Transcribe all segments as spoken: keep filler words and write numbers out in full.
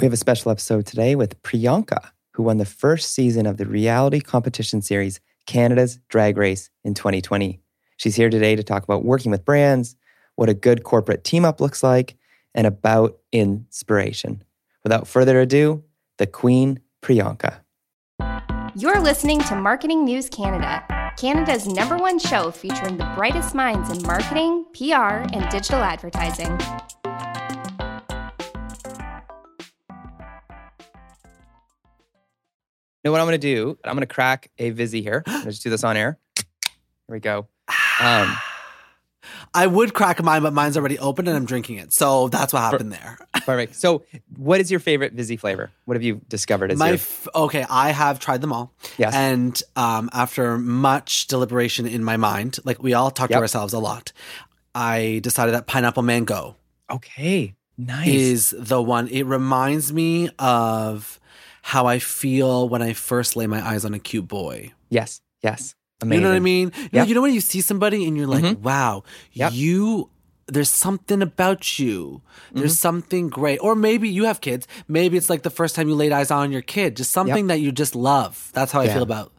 We have a special episode today with Priyanka, who won the first season of the reality competition series Canada's Drag Race in twenty twenty. She's here today to talk about working with brands, what a good corporate team-up looks like, and about inspiration. Without further ado, the Queen, Priyanka. You're listening to Marketing News Canada, Canada's number one show featuring the brightest minds in marketing, P R, and digital advertising. You know what I'm going to do? I'm going to crack a Vizzy here. I'm going to just do this on air. Here we go. Um, I would crack mine, but mine's already open and I'm drinking it. So that's what happened there. Perfect. So what is your favorite Vizzy flavor? What have you discovered as my your... f- Okay, I have tried them all. Yes. And um, after much deliberation in my mind, like we all talk yep. to ourselves a lot, I decided that pineapple mango. Okay, nice. Is the one. It reminds me of how I feel when I first lay my eyes on a cute boy. Yes, yes. Amazing. You know what I mean? Yep. You, know, you know when you see somebody and you're like, mm-hmm. wow, yep. you... There's something about you. There's mm-hmm. something great. Or maybe you have kids. Maybe it's like the first time you laid eyes on your kid. Just something yep. that you just love. That's how yeah. I feel about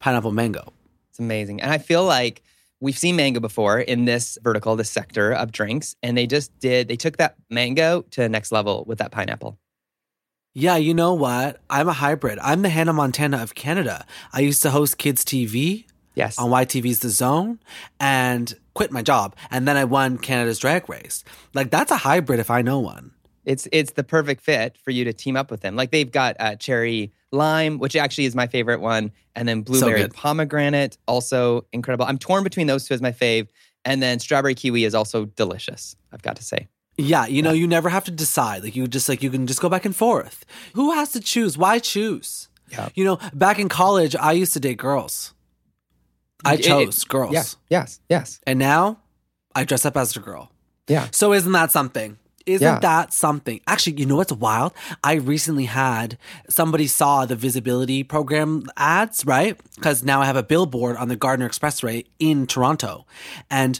pineapple mango. It's amazing. And I feel like we've seen mango before in this vertical, this sector of drinks. And they just did, they took that mango to the next level with that pineapple. Yeah, you know what? I'm a hybrid. I'm the Hannah Montana of Canada. I used to host kids T V yes. on Y T V's The Zone and quit my job. And then I won Canada's Drag Race. Like, that's a hybrid if I know one. It's it's the perfect fit for you to team up with them. Like, they've got uh, cherry lime, which actually is my favorite one. And then blueberry so pomegranate, also incredible. I'm torn between those two as my fave. And then strawberry kiwi is also delicious, I've got to say. Yeah, you know, yeah. you never have to decide. Like, you just like you can just go back and forth. Who has to choose? Why choose? Yeah. You know, back in college, I used to date girls. I it, chose it, girls. Yeah, yes, yes. And now, I dress up as a girl. Yeah. So isn't that something? Isn't yeah. that something? Actually, you know what's wild? I recently had, somebody saw the Visibility Program ads, right? Because now I have a billboard on the Gardiner Expressway in Toronto. And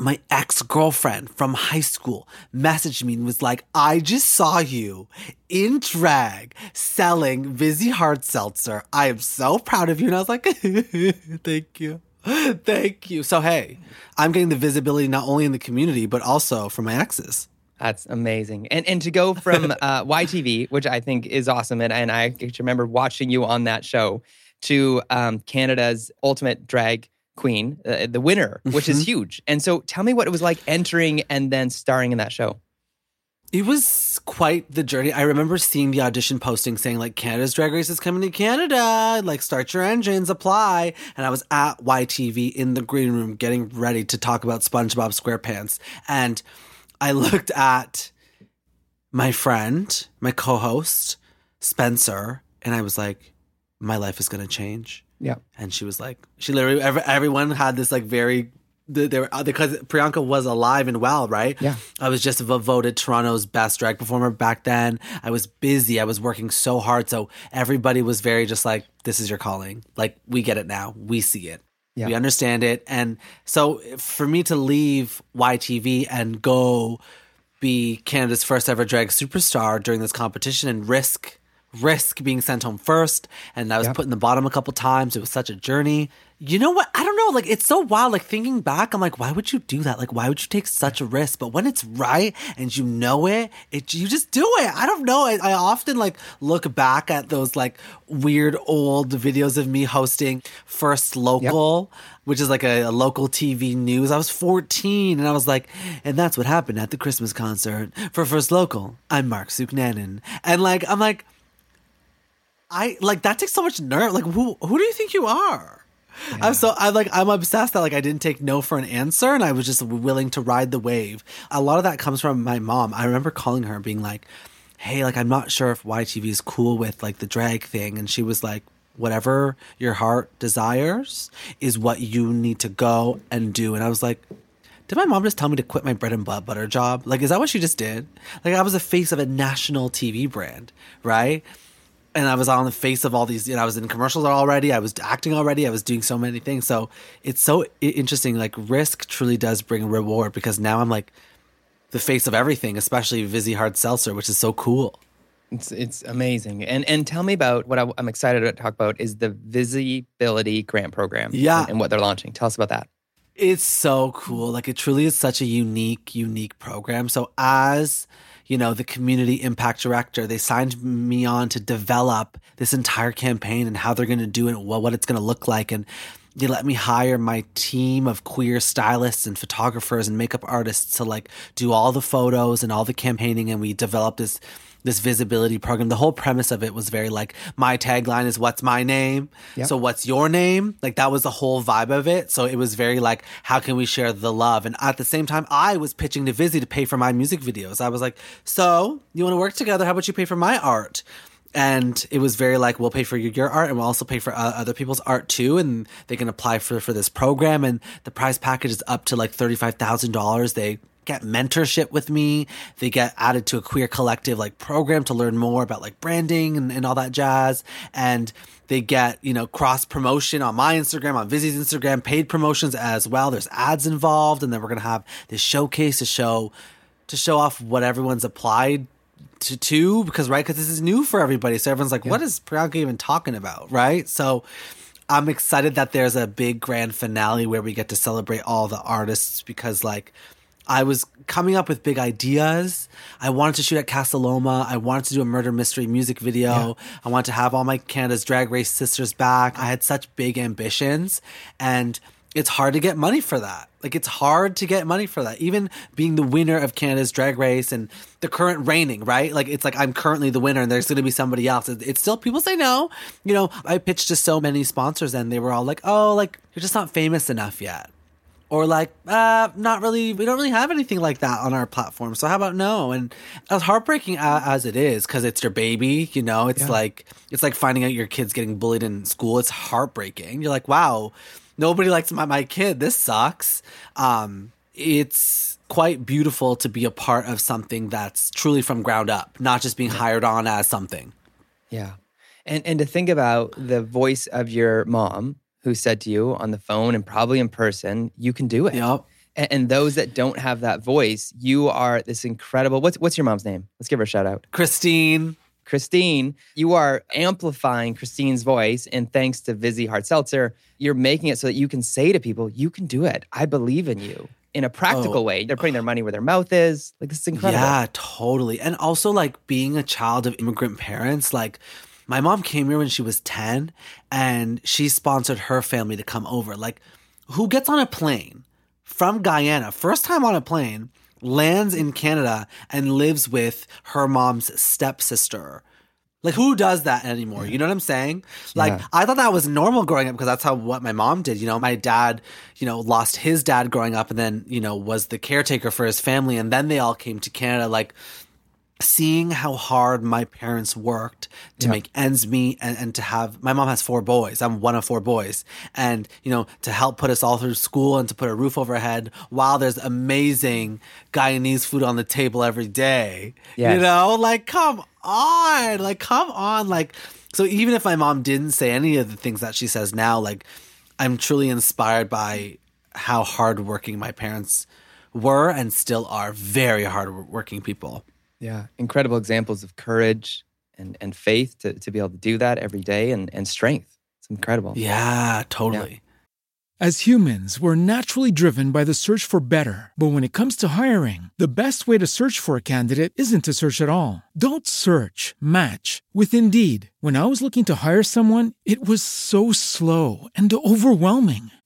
my ex-girlfriend from high school messaged me and was like, I just saw you in drag selling Vizzy Hard Seltzer. I am so proud of you. And I was like, thank you. Thank you. So, hey, I'm getting the visibility not only in the community, but also from my exes. That's amazing. And and to go from uh, Y T V, which I think is awesome, and, and I remember watching you on that show, to um, Canada's Ultimate Drag Queen, uh, the winner, which mm-hmm. is huge. And so tell me what it was like entering and then starring in that show. It was quite the journey. I remember seeing the audition posting saying like, Canada's Drag Race is coming to Canada. Like, start your engines, apply. And I was at Y T V in the green room getting ready to talk about SpongeBob SquarePants. And I looked at my friend, my co-host, Spencer, and I was like, my life is going to change. Yeah. And she was like, she literally, every, everyone had this like very, they were, because Priyanka was alive and well, right? Yeah. I was just voted Toronto's best drag performer back then. I was busy. I was working so hard. So everybody was very just like, this is your calling. Like, we get it now. We see it. Yeah. We understand it. And so for me to leave Y T V and go be Canada's first ever drag superstar during this competition and risk risk being sent home first, and I was yep. put in the bottom a couple times. It was such a journey. You know what? I don't know. Like, it's so wild. Like, thinking back, I'm like, why would you do that? Like, why would you take such a risk? But when it's right and you know it, it you just do it. I don't know. I, I often like look back at those like weird old videos of me hosting First Local, yep. which is like a, a local T V news. I was fourteen and I was like, and that's what happened at the Christmas concert for First Local. I'm Mark Suknanen. And like, I'm like, I like that takes so much nerve. Like, who who do you think you are? Yeah. I'm so I like I'm obsessed that like I didn't take no for an answer, and I was just willing to ride the wave. A lot of that comes from my mom. I remember calling her and being like, "Hey, like I'm not sure if Y T V is cool with like the drag thing," and she was like, "Whatever your heart desires is what you need to go and do." And I was like, did my mom just tell me to quit my bread and butter job? Like, is that what she just did? Like, I was the face of a national T V brand, right? And I was on the face of all these, you know, I was in commercials already. I was acting already. I was doing so many things. So it's so interesting. Like, risk truly does bring a reward, because now I'm like the face of everything, especially Vizzy Hard Seltzer, which is so cool. It's it's amazing. And and tell me about what I, I'm excited to talk about is the Visibility Grant Program. Yeah. And, and what they're launching. Tell us about that. It's so cool. Like, it truly is such a unique, unique program. So as, you know, the community impact director, they signed me on to develop this entire campaign and how they're going to do it and what it's going to look like. And they let me hire my team of queer stylists and photographers and makeup artists to like do all the photos and all the campaigning. And we developed this, this visibility program. The whole premise of it was very like, my tagline is what's my name. Yep. So what's your name? Like, that was the whole vibe of it. So it was very like, how can we share the love? And at the same time, I was pitching to Vizzy to pay for my music videos. I was like, so you want to work together? How about you pay for my art? And it was very like, we'll pay for your, your art and we'll also pay for uh, other people's art too. And they can apply for, for this program. And the prize package is up to like thirty-five thousand dollars. They get mentorship with me. They get added to a Queer Collective like program to learn more about like branding and, and all that jazz. And they get, you know, cross promotion on my Instagram, on Vizzy's Instagram, paid promotions as well. There's ads involved. And then we're going to have this showcase to show, to show off what everyone's applied to two, because right, because this is new for everybody. So everyone's like, yeah. What is Priyanka even talking about, right? So I'm excited that there's a big grand finale where we get to celebrate all the artists, because like I was coming up with big ideas. I wanted to shoot at Casa Loma. I wanted to do a murder mystery music video. Yeah. I wanted to have all my Canada's Drag Race sisters back. I had such big ambitions, and it's hard to get money for that. Like, it's hard to get money for that. Even being the winner of Canada's Drag Race and the current reigning, right? Like, it's like I'm currently the winner and there's going to be somebody else. It's still, people say no. You know, I pitched to so many sponsors and they were all like, oh, like, you're just not famous enough yet. Or like, uh, not really, we don't really have anything like that on our platform. So how about no? And as heartbreaking as it is, because it's your baby, you know, it's yeah. like, it's like finding out your kid's getting bullied in school. It's heartbreaking. You're like, wow, nobody likes my, my kid. This sucks. Um, it's quite beautiful to be a part of something that's truly from ground up, not just being hired on as something. Yeah. And and to think about the voice of your mom who said to you on the phone and probably in person, you can do it. Yep. And, and those that don't have that voice, you are this incredible, what's what's your mom's name? Let's give her a shout out. Christine. Christine, you are amplifying Christine's voice, and thanks to Vizzy Hard Seltzer, you're making it so that you can say to people, you can do it. I believe in you in a practical oh. way. They're putting their money where their mouth is. Like, this is incredible. Yeah, totally. And also, like, being a child of immigrant parents, like, my mom came here when she was ten, and she sponsored her family to come over. Like, who gets on a plane from Guyana, first time on a plane, lands in Canada and lives with her mom's stepsister? Like, who does that anymore? Yeah. You know what I'm saying? Like, yeah. I thought that was normal growing up because that's how what my mom did. You know, my dad, you know, lost his dad growing up and then, you know, was the caretaker for his family. And then they all came to Canada. Like, seeing how hard my parents worked to yeah. make ends meet and, and to have, my mom has four boys. I'm one of four boys. And, you know, to help put us all through school and to put a roof over our head while there's amazing Guyanese food on the table every day. Yes. You know, like, come on, like, come on. Like, so even if my mom didn't say any of the things that she says now, like, I'm truly inspired by how hardworking my parents were and still are. Very hardworking people. Yeah, incredible examples of courage and, and faith to, to be able to do that every day, and, and strength. It's incredible. Yeah, totally. Yeah. As humans, we're naturally driven by the search for better. But when it comes to hiring, the best way to search for a candidate isn't to search at all. Don't search, match with Indeed. When I was looking to hire someone, it was so slow and overwhelming.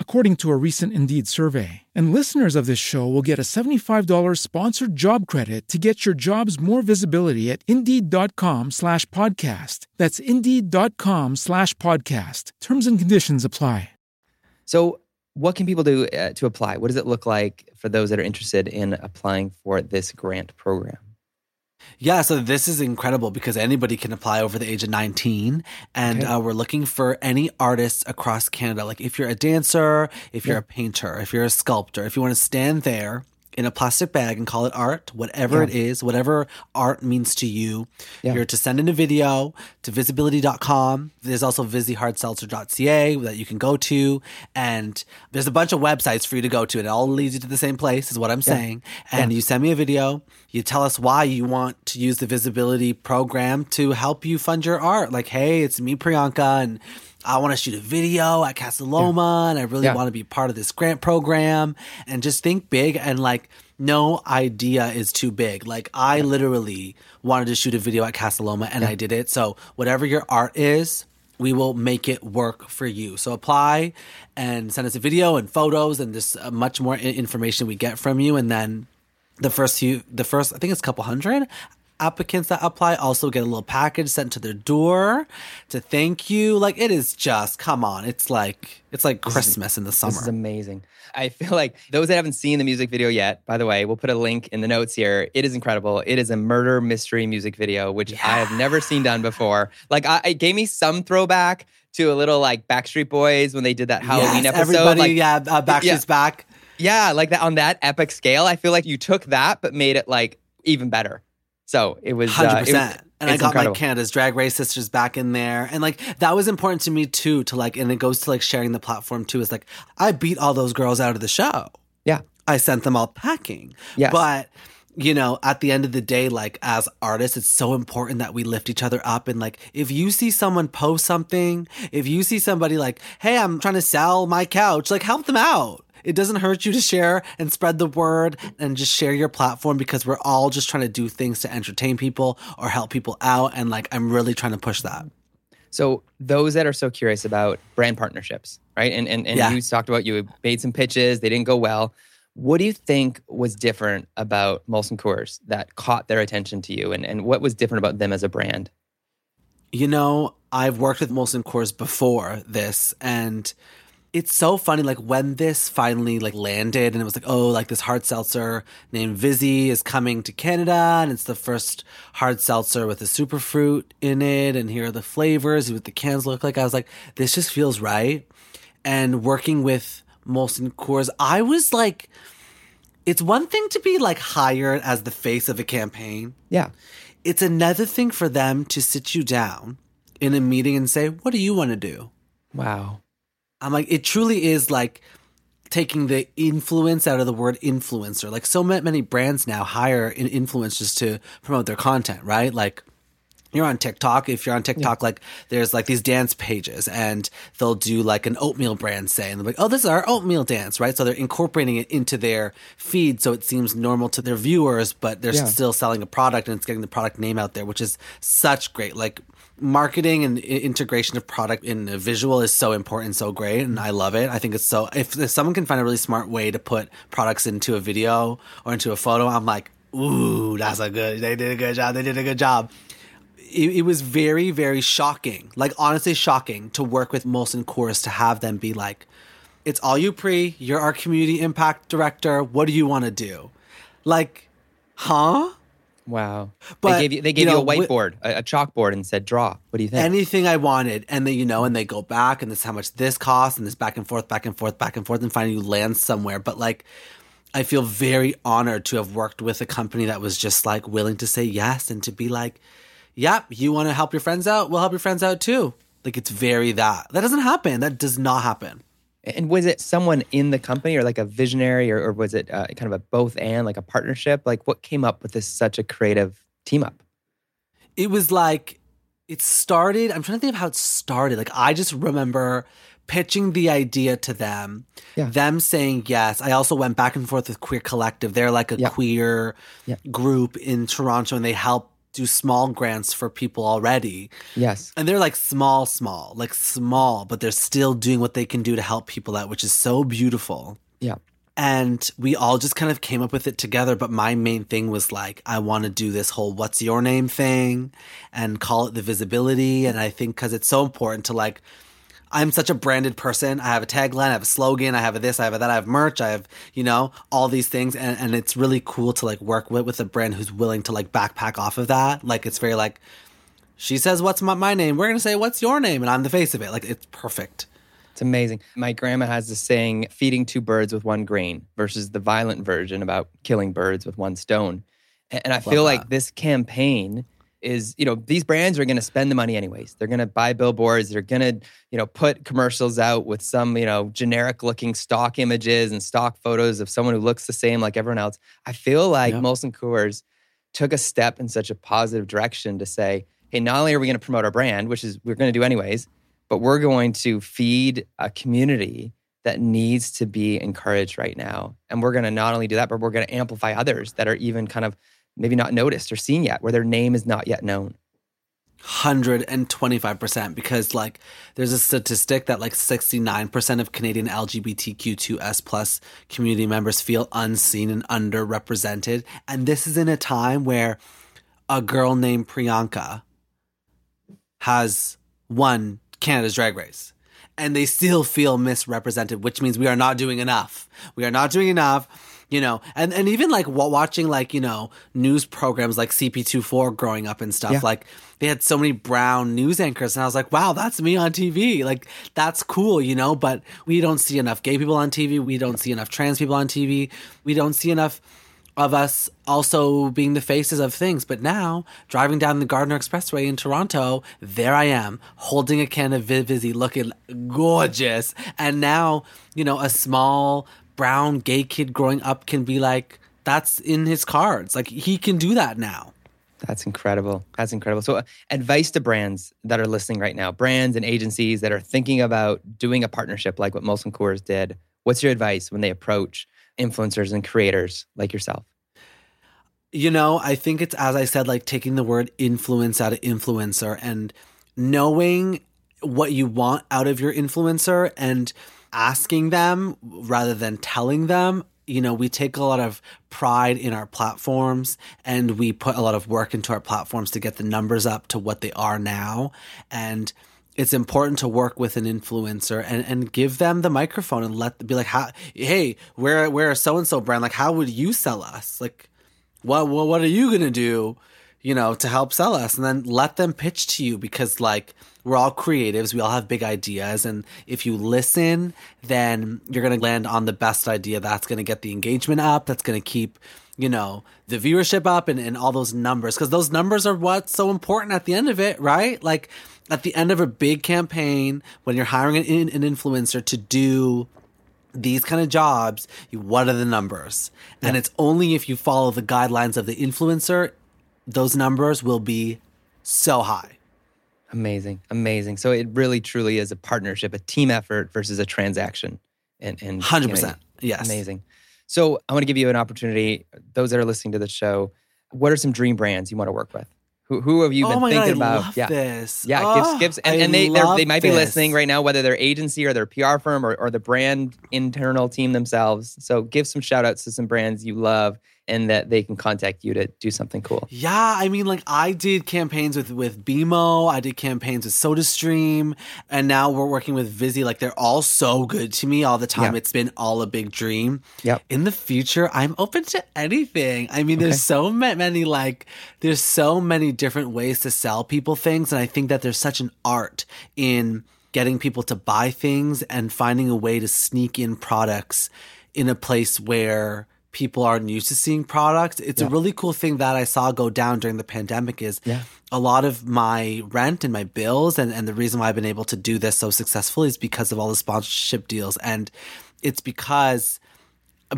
according to a recent Indeed survey. And listeners of this show will get a seventy-five dollars sponsored job credit to get your jobs more visibility at Indeed.com slash podcast. That's Indeed.com slash podcast. Terms and conditions apply. So what can people do uh, to apply? What does it look like for those that are interested in applying for this grant program? Yeah, so this is incredible because anybody can apply over the age of nineteen. And okay. uh, we're looking for any artists across Canada. Like if you're a dancer, if you're yeah. a painter, if you're a sculptor, if you want to stand there in a plastic bag and call it art, whatever yeah. it is, whatever art means to you, yeah. you're to send in a video to visibility dot com. There's also vizzy hard seltzer dot c a that you can go to. And there's a bunch of websites for you to go to. It all leads you to the same place is what I'm yeah. saying. And yeah. you send me a video. You tell us why you want to use the Visibility program to help you fund your art. Like, hey, it's me, Priyanka, and I want to shoot a video at Casa Loma yeah. and I really yeah. want to be part of this grant program. And just think big and like no idea is too big. Like I yeah. literally wanted to shoot a video at Casa Loma and yeah. I did it. So whatever your art is, we will make it work for you. So apply and send us a video and photos and just much more information we get from you. And then the first few, the first, I think it's a couple hundred applicants that apply also get a little package sent to their door to thank you. Like it is just, come on. It's like, it's like Christmas in the summer. This is amazing. I feel like those that haven't seen the music video yet, by the way, we'll put a link in the notes here. It is incredible. It is a murder mystery music video, which yeah. I have never seen done before. Like I, it gave me some throwback to a little like Backstreet Boys when they did that Halloween yes, episode. Everybody, like, yeah, uh, Backstreet's yeah. back. Yeah, like that on that epic scale. I feel like you took that but made it like even better. So it was one hundred percent. Uh, it was, and I got incredible. Like Canada's Drag Race sisters back in there. And like that was important to me too, to like, and it goes to like sharing the platform too. Is like, I beat all those girls out of the show. Yeah. I sent them all packing. Yes. But, you know, at the end of the day, like as artists, it's so important that we lift each other up. And like, if you see someone post something, if you see somebody like, hey, I'm trying to sell my couch, like help them out. It doesn't hurt you to share and spread the word and just share your platform because we're all just trying to do things to entertain people or help people out. And like, I'm really trying to push that. So those that are so curious about brand partnerships, right? And and, and yeah. you talked about you made some pitches. They didn't go well. What do you think was different about Molson Coors that caught their attention to you? And, and what was different about them as a brand? You know, I've worked with Molson Coors before this and it's so funny, like when this finally like landed and it was like, oh, like this hard seltzer named Vizzy is coming to Canada and it's the first hard seltzer with a superfruit in it and here are the flavors, what the cans look like. I was like, this just feels right. And working with Molson Coors, I was like, it's one thing to be like hired as the face of a campaign. Yeah. It's another thing for them to sit you down in a meeting and say, what do you want to do? Wow. I'm like, it truly is like taking the influence out of the word influencer. Like so many brands now hire influencers to promote their content, right? Like you're on TikTok. If you're on TikTok, yeah. like there's like these dance pages and they'll do like an oatmeal brand say, and they're like, oh, this is our oatmeal dance, right? So they're incorporating it into their feed so it seems normal to their viewers, but they're yeah. still selling a product and it's getting the product name out there, which is such great. Like marketing and integration of product in a visual is so important, so great, and I love it. I think it's so, if, if someone can find a really smart way to put products into a video or into a photo, I'm like, ooh, that's a good, they did a good job, they did a good job. It, it was very, very shocking, like honestly shocking to work with Molson Coors to have them be like, it's all you, Pri, you're our community impact director, what do you want to do? Like, huh? Wow. But, they gave you, they gave you, know, you a whiteboard, a, a chalkboard and said, draw. What do you think? Anything I wanted. And then, you know, and they go back and this is how much this costs and this back and forth, back and forth, back and forth and finally you land somewhere. But like, I feel very honored to have worked with a company that was just like willing to say yes and to be like, yep, you want to help your friends out? We'll help your friends out too. Like it's very that. That doesn't happen. That does not happen. And was it someone in the company or like a visionary or, or was it uh, kind of a both and like a partnership? Like what came up with this such a creative team up? It was like, it started, I'm trying to think of how it started. Like I just remember pitching the idea to them, yeah. them saying yes. I also went back and forth with Queer Collective. They're like a yeah. queer yeah. group in Toronto and they help do small grants for people already. Yes. And they're like small, small, like small, but they're still doing what they can do to help people out, which is so beautiful. Yeah. And we all just kind of came up with it together. But my main thing was like, I want to do this whole what's your name thing and call it the Visibility. And I think because it's so important to like, I'm such a branded person. I have a tagline, I have a slogan, I have a this, I have a that, I have merch, I have, you know, all these things. And, and it's really cool to like work with, with a brand who's willing to like backpack off of that. Like, it's very like, she says, what's my, my name? We're going to say, what's your name? And I'm the face of it. Like, it's perfect. It's amazing. My grandma has this saying, feeding two birds with one grain versus the violent version about killing birds with one stone. And I Love feel that. Like this campaign is, you know, these brands are going to spend the money anyways. They're going to buy billboards. They're going to, you know, put commercials out with some, you know, generic looking stock images and stock photos of someone who looks the same like everyone else. I feel like yeah. Molson Coors took a step in such a positive direction to say, hey, not only are we going to promote our brand, which is we're going to do anyways, but we're going to feed a community that needs to be encouraged right now. And we're going to not only do that, but we're going to amplify others that are even kind of maybe not noticed or seen yet, where their name is not yet known. one hundred twenty-five percent, because like there's a statistic that like sixty-nine percent of Canadian L G B T Q two S plus community members feel unseen and underrepresented. And this is in a time where a girl named Priyanka has won Canada's Drag Race. And they still feel misrepresented, which means we are not doing enough. We are not doing enough. You know, and, and even like watching like, you know, news programs like C P twenty-four growing up and stuff, yeah. like they had so many brown news anchors and I was like, wow, that's me on T V. Like, that's cool, you know, but we don't see enough gay people on T V. We don't see enough trans people on T V. We don't see enough of us also being the faces of things. But now, driving down the Gardiner Expressway in Toronto, there I am, holding a can of Vizzy, looking gorgeous. And now, you know, a small brown gay kid growing up can be like, that's in his cards. Like, he can do that now. That's incredible. That's incredible. So uh, advice to brands that are listening right now, brands and agencies that are thinking about doing a partnership like what Molson Coors did. What's your advice when they approach influencers and creators like yourself? You know, I think it's, as I said, like taking the word influence out of influencer and knowing what you want out of your influencer and asking them rather than telling them. You know, we take a lot of pride in our platforms and we put a lot of work into our platforms to get the numbers up to what they are now. And it's important to work with an influencer and, and give them the microphone and let them be like, how, hey, we're, we're a so-and-so brand. Like, how would you sell us? Like, what, what, what are you going to do, you know, to help sell us? And then let them pitch to you because, like, we're all creatives. We all have big ideas. And if you listen, then you're going to land on the best idea that's going to get the engagement up, that's going to keep, you know, the viewership up and, and all those numbers. Because those numbers are what's so important at the end of it, right? Like, at the end of a big campaign, when you're hiring an, an influencer to do these kind of jobs, you, what are the numbers? Yeah. And it's only if you follow the guidelines of the influencer, those numbers will be so high. Amazing. Amazing. So it really, truly is a partnership, a team effort versus a transaction. And, and one hundred percent. You know, yes. Amazing. So I want to give you an opportunity. Those that are listening to the show, what are some dream brands you want to work with? Who, who have you been oh my thinking God, I about? Love yeah. This. Yeah. Oh, gifts, gifts. And, and they they might this. be listening right now, whether their agency or their P R firm or, or the brand internal team themselves. So give some shout outs to some brands you love and that they can contact you to do something cool. Yeah, I mean, like I did campaigns with, with B M O, I did campaigns with SodaStream, and now we're working with Vizzy. Like they're all so good to me all the time. Yeah. It's been all a big dream. Yep. In the future, I'm open to anything. I mean, okay. there's so many, like, there's so many different ways to sell people things. And I think that there's such an art in getting people to buy things and finding a way to sneak in products in a place where people aren't used to seeing products. It's yeah. a really cool thing that I saw go down during the pandemic is yeah. a lot of my rent and my bills and, and the reason why I've been able to do this so successfully is because of all the sponsorship deals. And it's because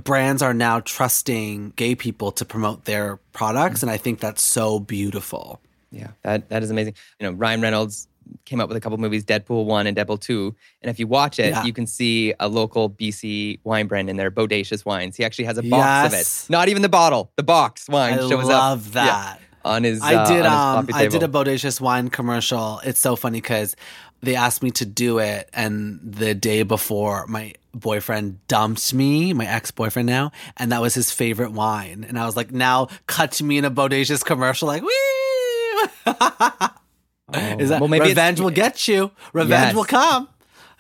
brands are now trusting gay people to promote their products. Mm-hmm. And I think that's so beautiful. Yeah, that that is amazing. You know, Ryan Reynolds came up with a couple movies, Deadpool one and Deadpool two. And if you watch it, yeah. you can see a local B C wine brand in there, Bodacious Wines. He actually has a box yes. of it. Not even the bottle. The box wine I shows up. I love that. Yeah, on his I did, uh, on his um, I did a Bodacious Wine commercial. It's so funny because they asked me to do it. And the day before, my boyfriend dumped me, my ex-boyfriend now. And that was his favorite wine. And I was like, now cut to me in a Bodacious commercial. Like, wee! Oh. Is that, well, maybe revenge will get you. Revenge yes. will come.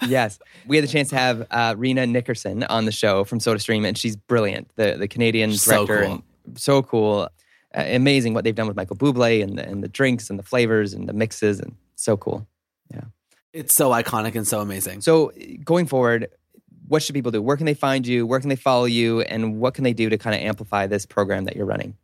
Yes. We had the chance to have uh, Rena Nickerson on the show from SodaStream, and she's brilliant. The the Canadian so director. Cool. And so cool. Uh, amazing what they've done with Michael Bublé and the, and the drinks and the flavors and the mixes. And so cool. Yeah. It's so iconic and so amazing. So going forward, what should people do? Where can they find you? Where can they follow you? And what can they do to kind of amplify this program that you're running?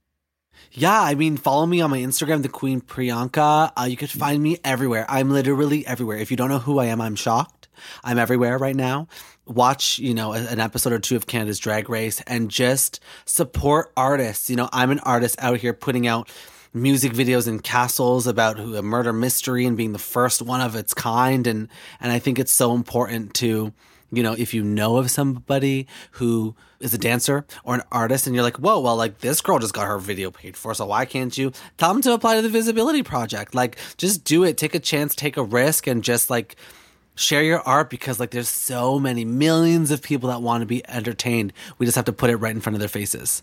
Yeah, I mean, follow me on my Instagram, The Queen Priyanka. Uh, you could find me everywhere. I'm literally everywhere. If you don't know who I am, I'm shocked. I'm everywhere right now. Watch, you know, an episode or two of Canada's Drag Race and just support artists. You know, I'm an artist out here putting out music videos in castles about a murder mystery and being the first one of its kind. And, and I think it's so important to... You know, if you know of somebody who is a dancer or an artist and you're like, whoa, well, like this girl just got her video paid for, so why can't you? Tell them to apply to the Visibility Project. Like, just do it. Take a chance, take a risk, and just like share your art because like there's so many millions of people that want to be entertained. We just have to put it right in front of their faces.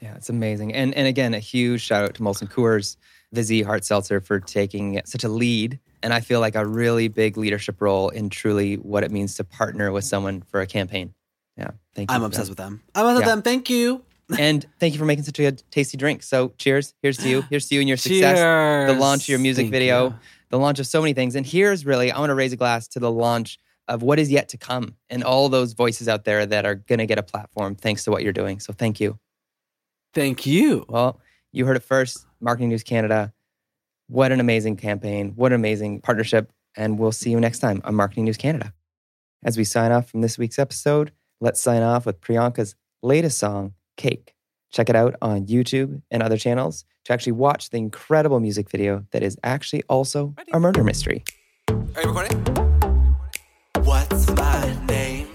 Yeah, it's amazing. And and again, a huge shout out to Molson Coors, Vizzy, Hard Seltzer for taking such a lead. And I feel like a really big leadership role in truly what it means to partner with someone for a campaign. Yeah, thank you. I'm obsessed that. with them. I'm obsessed yeah. with them. Thank you. And thank you for making such a tasty drink. So cheers. Here's to you. Here's to you and your success. Cheers. The launch of your music thank video. You. The launch of so many things. And here's really, I want to raise a glass to the launch of what is yet to come. And all those voices out there that are going to get a platform thanks to what you're doing. So thank you. Thank you. Well, you heard it first. Marketing News Canada. What an amazing campaign. What an amazing partnership. And we'll see you next time on Marketing News Canada. As we sign off from this week's episode, let's sign off with Priyanka's latest song, Cake. Check it out on YouTube and other channels to actually watch the incredible music video that is actually also a murder mystery. Are you recording? What's my name?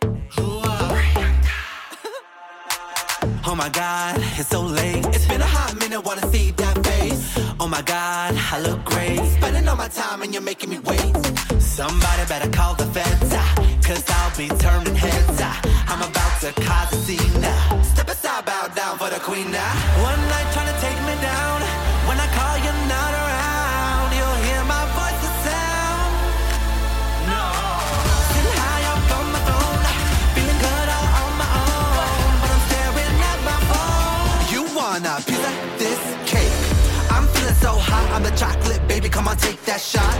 Priyanka. Oh my God, it's so late. It's been a hot minute, wanna see that face. Oh my God, I look great. Spending all my time and you're making me wait. Somebody better call the feds, cause I'll be turning heads. I'm about to cause a scene. Step aside, bow down for the queen. One night trying to take me down. When I call, you're not around. You'll hear my voice, the sound. No. Sitting high up on my phone, feeling good all on my own. But I'm staring at my phone. You wanna be like this cake? I'm feeling so hot, I'm the chocolate, baby, come on, take that shot.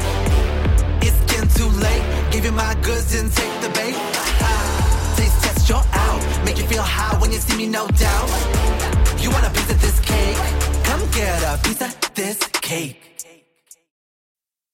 It's getting too late, give you my goods and take the bait. Taste test, you're out, make you feel high when you see me, no doubt. You want a piece of this cake? Come get a piece of this cake.